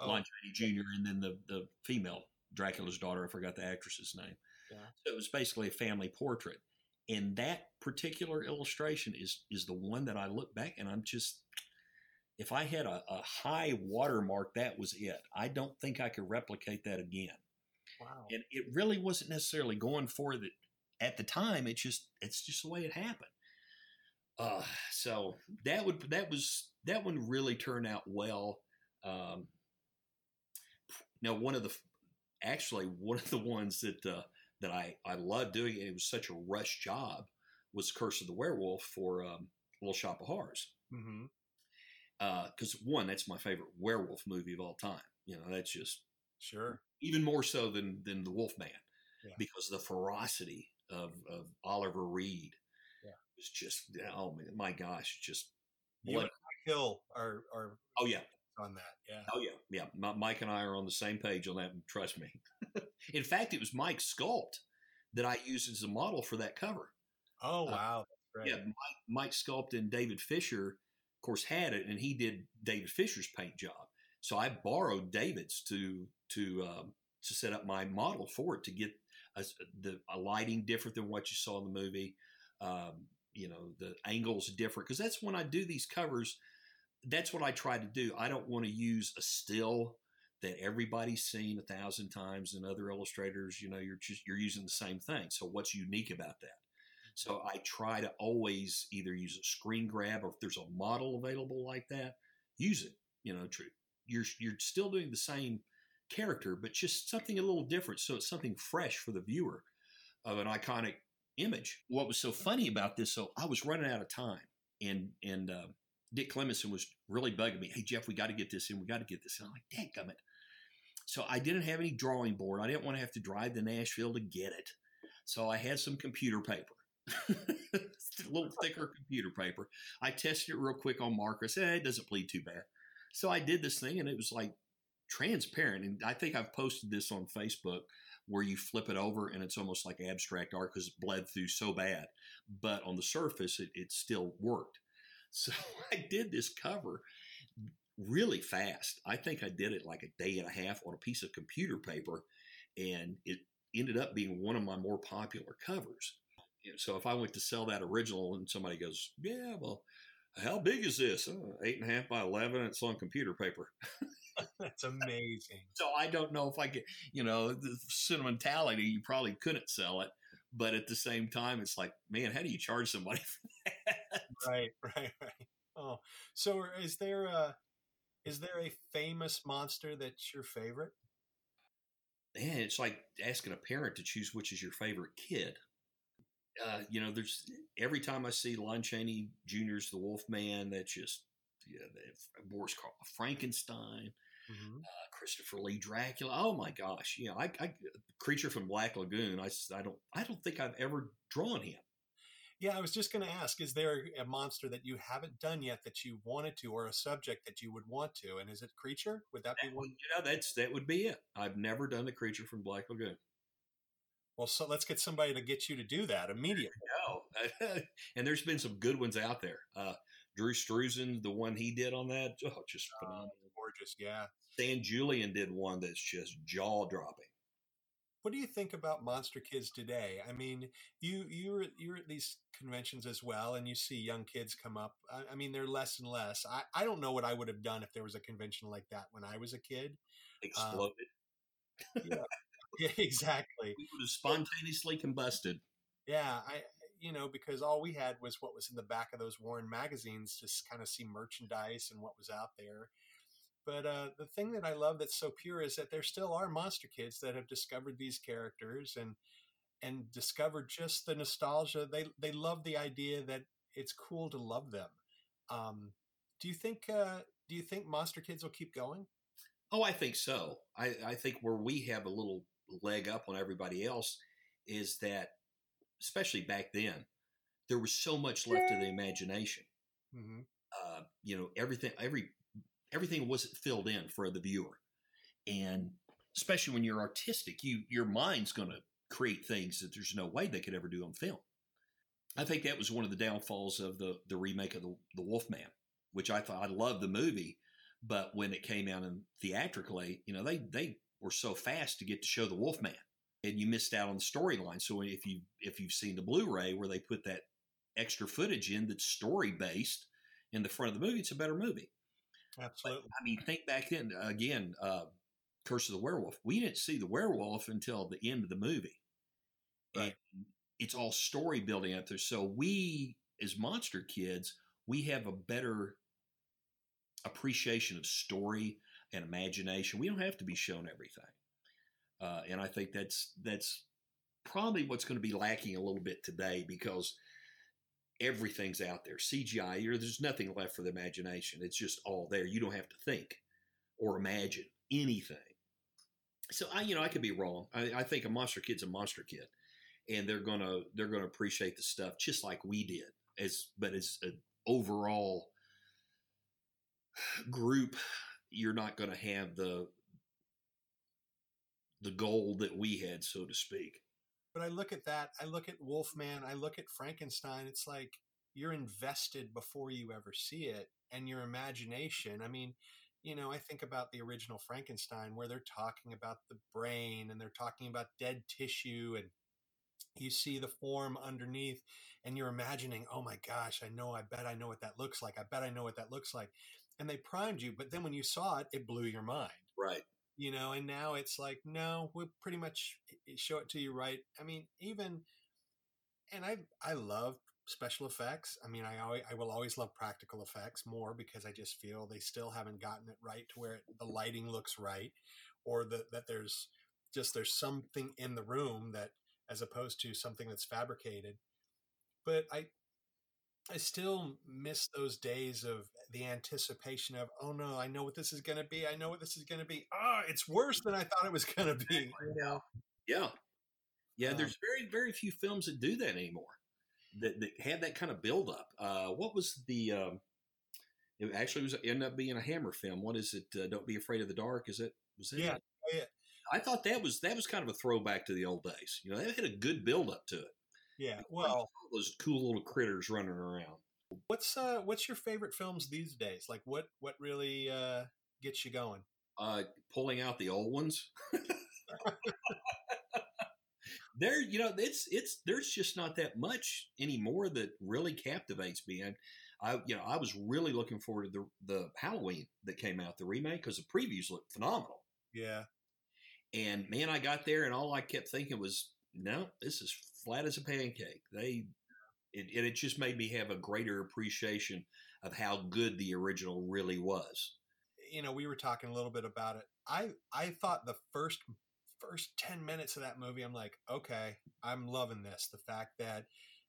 oh. Lon Chaney Junior, and then the, the female Dracula's daughter. I forgot the actress's name. Yeah. So it was basically a family portrait. And that particular illustration is, is the one that I look back and I'm just, if I had a, a high watermark, that was it. I don't think I could replicate that again. Wow. And it really wasn't necessarily going for it at the time. It just, it's just the way it happened. Uh, so that would, that was, that one really turned out well. Um, now, one of the, actually one of the ones that, uh, that I, I loved doing, and it was such a rush job, was Curse of the Werewolf for um, Little Shop of Horrors. Mm-hmm. Because uh, one, that's my favorite werewolf movie of all time. You know, that's just sure even more so than than the Wolfman, yeah. Because the ferocity of, of Oliver Reed, yeah, was just oh my gosh, just you and Hill are are oh yeah on that yeah oh yeah yeah Mike and I are on the same page on that. Trust me. In fact, it was Mike Sculpt that I used as a model for that cover. Oh wow, uh, right. Yeah, Mike, Mike Sculpt and David Fisher. Course had it, and he did David Fisher's paint job, so I borrowed David's to to um, to set up my model for it, to get a, the a lighting different than what you saw in the movie, um, you know, the angles different, because that's when I do these covers, that's what I try to do. I don't want to use a still that everybody's seen a thousand times, and other illustrators, you know, you're just you're using the same thing. So what's unique about that? So I try to always either use a screen grab, or if there's a model available like that, use it. You know, true. You're you're still doing the same character, but just something a little different. So it's something fresh for the viewer of an iconic image. What was so funny about this? So I was running out of time, and and uh, Dick Clemenson was really bugging me. Hey Jeff, we got to get this in. We got to get this in. I'm like, dadgummit. So I didn't have any drawing board. I didn't want to have to drive to Nashville to get it. So I had some computer paper. It's a little thicker computer paper. I tested it real quick on marker. I said, eh, it doesn't bleed too bad. So I did this thing, and it was like transparent. And I think I've posted this on Facebook where you flip it over and it's almost like abstract art because it bled through so bad. But on the surface, it, it still worked. So I did this cover really fast. I think I did it like a day and a half on a piece of computer paper, and it ended up being one of my more popular covers. So if I went to sell that original and somebody goes, yeah, well, how big is this? Oh, eight and a half by eleven. It's on computer paper. That's amazing. So I don't know if I could, you know, the sentimentality, you probably couldn't sell it. But at the same time, it's like, man, how do you charge somebody for that? Right, right, right. Oh, so is there a, is there a famous monster that's your favorite? Man, it's like asking a parent to choose which is your favorite kid. Uh, you know, there's every time I see Lon Chaney Junior's The Wolfman, that's just, yeah, Boris Karloff, Frankenstein, mm-hmm. uh, Christopher Lee Dracula. Oh my gosh, yeah, I, I Creature from Black Lagoon. I, I don't, I don't think I've ever drawn him. Yeah, I was just going to ask, is there a monster that you haven't done yet that you wanted to, or a subject that you would want to? And is it Creature? Would that, that be one? You know, that's, that would be it. I've never done the Creature from Black Lagoon. Well, so let's get somebody to get you to do that immediately. No, and there's been some good ones out there. Uh, Drew Struzan, the one he did on that, oh, just phenomenal, uh, gorgeous, yeah. Stan Julian did one that's just jaw dropping. What do you think about monster kids today? I mean, you you're you're at these conventions as well, and you see young kids come up. I, I mean, they're less and less. I, I don't know what I would have done if there was a convention like that when I was a kid. Exploded. Um, yeah. Yeah, exactly. We would have spontaneously combusted. Yeah, I, you know, because all we had was what was in the back of those Warren magazines to kind of see merchandise and what was out there. But uh, the thing that I love that's so pure is that there still are monster kids that have discovered these characters and and discovered just the nostalgia. They they love the idea that it's cool to love them. Um, do you think uh, do you think monster kids will keep going? Oh, I think so. I, I think where we have a little leg up on everybody else is that, especially back then, there was so much left of the imagination. Mm-hmm. Uh, you know, everything, every, everything wasn't filled in for the viewer. And especially when you're artistic, you, your mind's going to create things that there's no way they could ever do on film. I think that was one of the downfalls of the, the remake of the, the Wolfman, which I thought I loved the movie, but when it came out in theatrically, you know, they, they, were so fast to get to show the Wolfman, and you missed out on the storyline. So if you if you've seen the Blu-ray where they put that extra footage in that's story based in the front of the movie, it's a better movie. Absolutely. But, I mean, think back then again, uh, Curse of the Werewolf. We didn't see the werewolf until the end of the movie. Right. And it's all story building up there. So we, as monster kids, we have a better appreciation of story and imagination. We don't have to be shown everything. Uh, and I think that's, that's probably what's going to be lacking a little bit today, because everything's out there. C G I, you're, there's nothing left for the imagination. It's just all there. You don't have to think or imagine anything. So I, you know, I could be wrong. I, I think a monster kid's a monster kid, and they're going to, they're going to appreciate the stuff just like we did, as, but as an overall group, you're not going to have the the goal that we had, so to speak. But I look at that. I look at Wolfman. I look at Frankenstein. It's like you're invested before you ever see it, and your imagination. I mean, you know, I think about the original Frankenstein where they're talking about the brain and they're talking about dead tissue, and you see the form underneath, and you're imagining, oh my gosh, I know, I bet I know what that looks like. I bet I know what that looks like. And they primed you, but then when you saw it, it blew your mind. Right. You know, and now it's like, no, we'll pretty much show it to you, right? I mean, even, and I I love special effects. I mean, I always, I will always love practical effects more, because I just feel they still haven't gotten it right to where it, the lighting looks right, or the, that there's just, there's something in the room that, as opposed to something that's fabricated. But I, I still miss those days of the anticipation of, oh no, I know what this is going to be. I know what this is going to be. Oh, it's worse than I thought it was going to be. Yeah. Yeah. Yeah. Um, there's very, very few films that do that anymore, that, that had that kind of buildup. Uh, what was the, um, it actually was ended up being a Hammer film. What is it? Uh, Don't Be Afraid of the Dark. Is it? Was it? Yeah. Yeah. I thought that was, that was kind of a throwback to the old days. You know, that had a good buildup to it. Yeah, well, all those cool little critters running around. What's uh, what's your favorite films these days? Like, what what really uh, gets you going? Uh, pulling out the old ones. There, you know, it's it's there's just not that much anymore that really captivates me. And I, you know, I was really looking forward to the the Halloween that came out, the remake, because the previews looked phenomenal. Yeah, and man, I got there, and all I kept thinking was, no, this is flat as a pancake. They, it, it just made me have a greater appreciation of how good the original really was. You know, we were talking a little bit about it. I, I thought the first, first ten minutes of that movie, I'm like, okay, I'm loving this. The fact that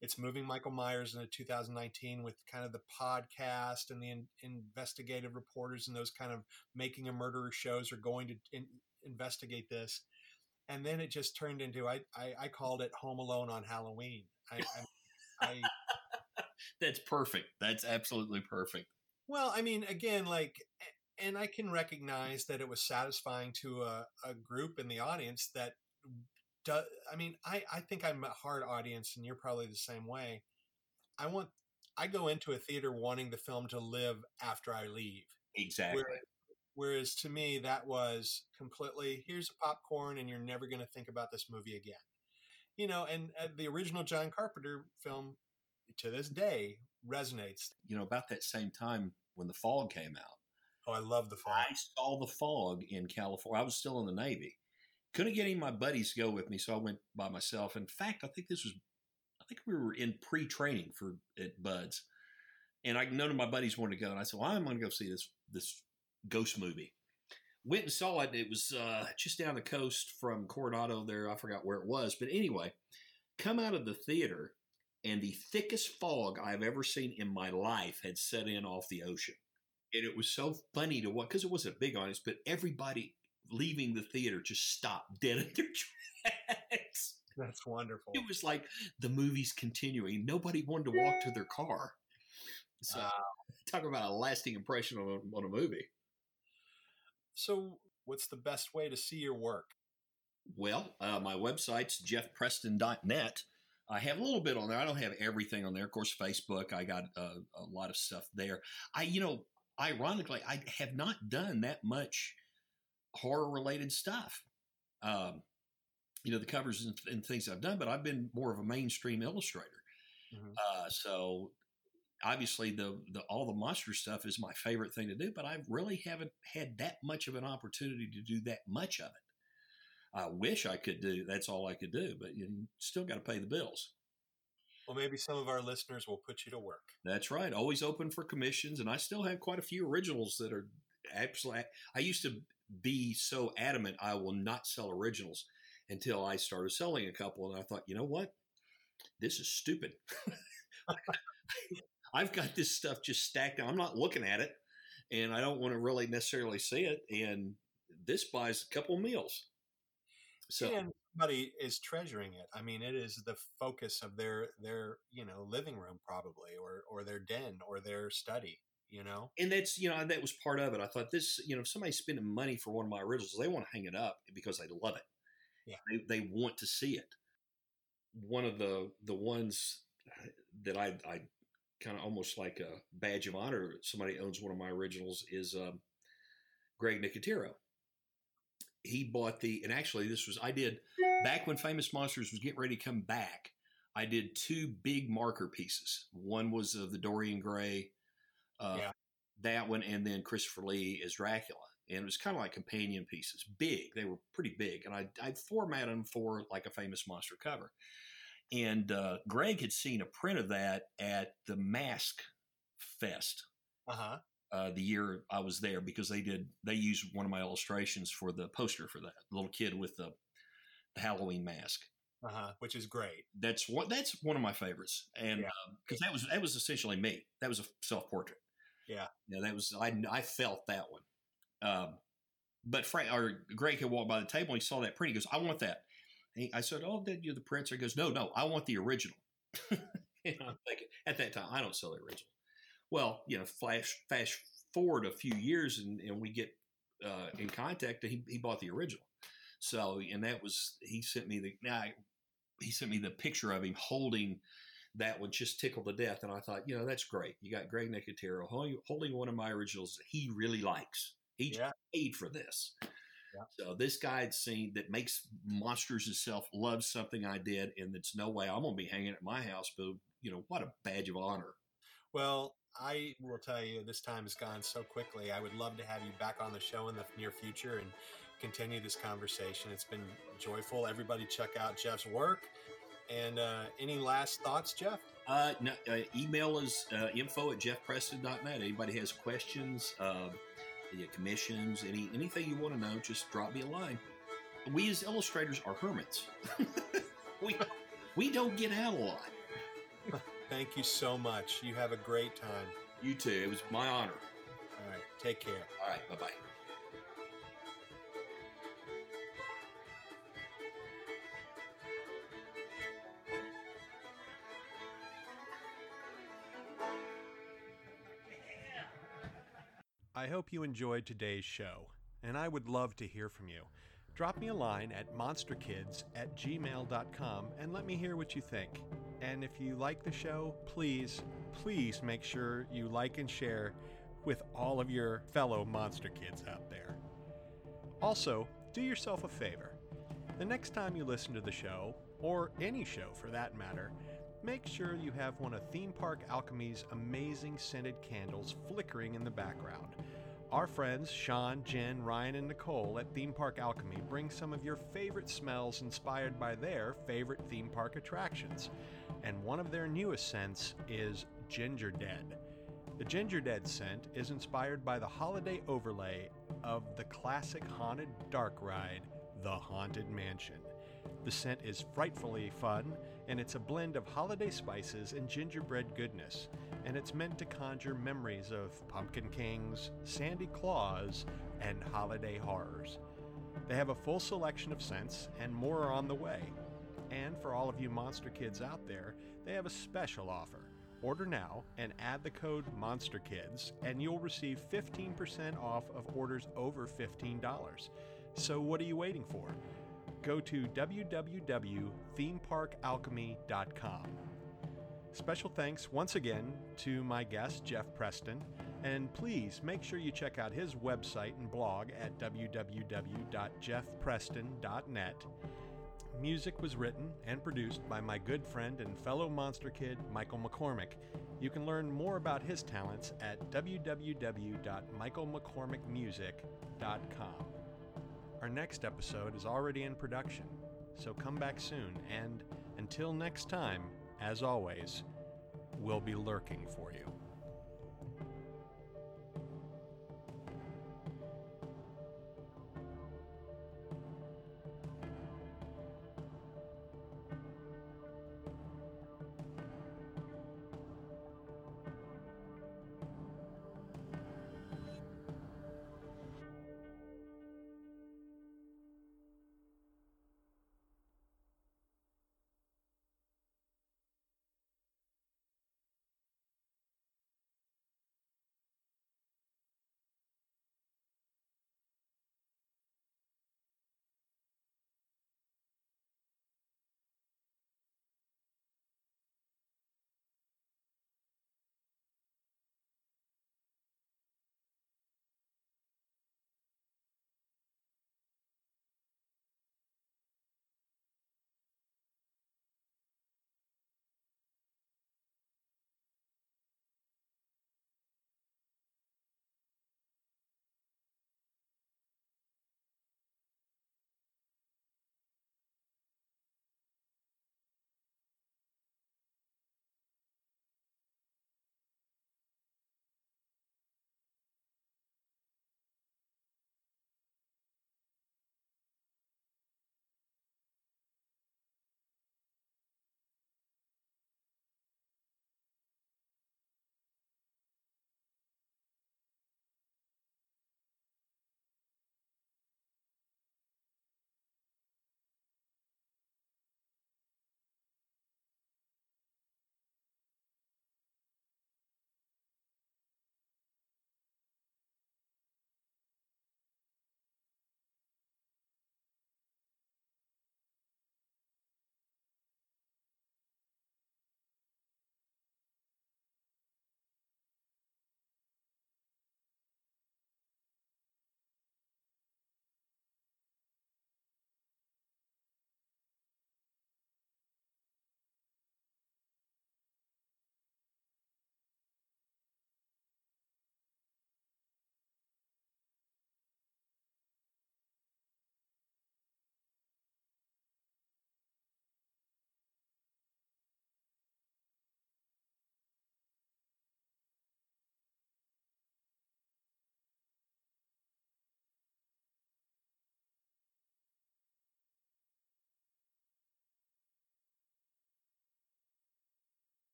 it's moving Michael Myers into two thousand nineteen with kind of the podcast and the in, investigative reporters and those kind of making a murderer shows are going to in, investigate this. And then it just turned into, I, I, I called it Home Alone on Halloween. I, I, I, that's perfect. That's absolutely perfect. Well, I mean, again, like, and I can recognize that it was satisfying to a, a group in the audience that does. I mean, I, I think I'm a hard audience, and you're probably the same way. I want, I go into a theater wanting the film to live after I leave. Exactly. Whereas, whereas to me, that was completely, here's a popcorn and you're never going to think about this movie again. You know, and uh, the original John Carpenter film to this day resonates. You know, about that same time when The Fog came out. Oh, I love The Fog. I saw The Fog in California. I was still in the Navy. Couldn't get any of my buddies to go with me, so I went by myself. In fact, I think this was, I think we were in pre-training for at Bud's. And I, none of my buddies wanted to go. And I said, well, I'm going to go see this this ghost movie. Went and saw it. It was uh, just down the coast from Coronado there. I forgot where it was. But anyway, come out of the theater, and the thickest fog I've ever seen in my life had set in off the ocean. And it was so funny to watch, because it wasn't a big audience, but everybody leaving the theater just stopped dead in their tracks. That's wonderful. It was like the movie's continuing. Nobody wanted to walk to their car. So uh, talk about a lasting impression on a, on a movie. So what's the best way to see your work? Well, uh, my website's jeff preston dot net. I have a little bit on there. I don't have everything on there. Of course, Facebook, I got uh, a lot of stuff there. I, you know, ironically, I have not done that much horror-related stuff. Um, you know, the covers and, and things I've done, but I've been more of a mainstream illustrator. Mm-hmm. Uh, so... Obviously, the, the all the monster stuff is my favorite thing to do, but I really haven't had that much of an opportunity to do that much of it. I wish I could do. That's all I could do, but you still got to pay the bills. Well, maybe some of our listeners will put you to work. That's right. Always open for commissions, and I still have quite a few originals that are absolutely – I used to be so adamant I will not sell originals until I started selling a couple, and I thought, you know what? This is stupid. I've got this stuff just stacked. I'm not looking at it, and I don't want to really necessarily see it. And this buys a couple of meals. So and somebody is treasuring it. I mean, it is the focus of their their you know living room probably, or or their den, or their study. You know, and that's you know that was part of it. I thought this you know if somebody's spending money for one of my originals, they want to hang it up because they love it. Yeah, they, they want to see it. One of the the ones that I. I kind of almost like a badge of honor. Somebody owns one of my originals is um, Greg Nicotero. He bought the, and actually this was, I did back when Famous Monsters was getting ready to come back. I did two big marker pieces. One was of the Dorian Gray, uh, yeah. that one. And then Christopher Lee as Dracula. And it was kind of like companion pieces, big. They were pretty big. And I, I formatted them for like a Famous Monster cover. And uh, Greg had seen a print of that at the Mask Fest uh-huh. uh, the year I was there because they did they used one of my illustrations for the poster for that little kid with the, the Halloween mask, uh-huh. which is great. That's what that's one of my favorites, and because yeah. um, that was that was essentially me. That was a self portrait. Yeah, yeah, that was I I felt that one. Um, but Frank or Greg had walked by the table and he saw that print. He goes, "I want that." I said, oh, did you the prints? He goes, no, no, I want the original. And I'm thinking, at that time, I don't sell the original. Well, you know, flash, fast forward a few years and, and we get uh, in contact. He, he bought the original. So, and that was, he sent me the, now I, he sent me the picture of him holding that one just tickled to death. And I thought, you know, that's great. You got Greg Nicotero holding one of my originals that he really likes. He yeah. paid for this. Yeah. So this guy had seen that makes monsters itself loves something I did, and it's no way I'm going to be hanging at my house. But you know what a badge of honor. Well, I will tell you, this time has gone so quickly. I would love to have you back on the show in the near future and continue this conversation. It's been joyful. Everybody, check out Jeff's work. And uh, any last thoughts, Jeff? Uh, no, uh, email is uh, info at jeff preston dot net. Anybody has questions? Uh, Your commissions, any anything you want to know, just drop me a line. We as illustrators are hermits. we we don't get out a lot. Thank you so much. You have a great time. You too. It was my honor. All right. Take care. All right. Bye-bye. I hope you enjoyed today's show, and I would love to hear from you. Drop me a line at monsterkids at gmail dot com and let me hear what you think. And if you like the show, please, please make sure you like and share with all of your fellow monster kids out there. Also, do yourself a favor. The next time you listen to the show, or any show for that matter, make sure you have one of Theme Park Alchemy's amazing scented candles flickering in the background. Our friends Sean, Jen, Ryan, and Nicole at Theme Park Alchemy bring some of your favorite smells inspired by their favorite theme park attractions. And one of their newest scents is Ginger Dead. The Ginger Dead scent is inspired by the holiday overlay of the classic haunted dark ride, The Haunted Mansion. The scent is frightfully fun, and it's a blend of holiday spices and gingerbread goodness, and it's meant to conjure memories of pumpkin kings, Sandy Claus, and holiday horrors. They have a full selection of scents, and more are on the way. And for all of you monster kids out there, they have a special offer. Order now and add the code MONSTERKIDS, and you'll receive fifteen percent off of orders over fifteen dollars. So what are you waiting for? Go to w w w dot theme park alchemy dot com. Special thanks once again to my guest, Jeff Preston, and please make sure you check out his website and blog at w w w dot jeff preston dot net. Music was written and produced by my good friend and fellow monster kid, Michael McCormick. You can learn more about his talents at w w w dot michael mccormick music dot com. Our next episode is already in production, so come back soon, and until next time, as always, we'll be lurking for you.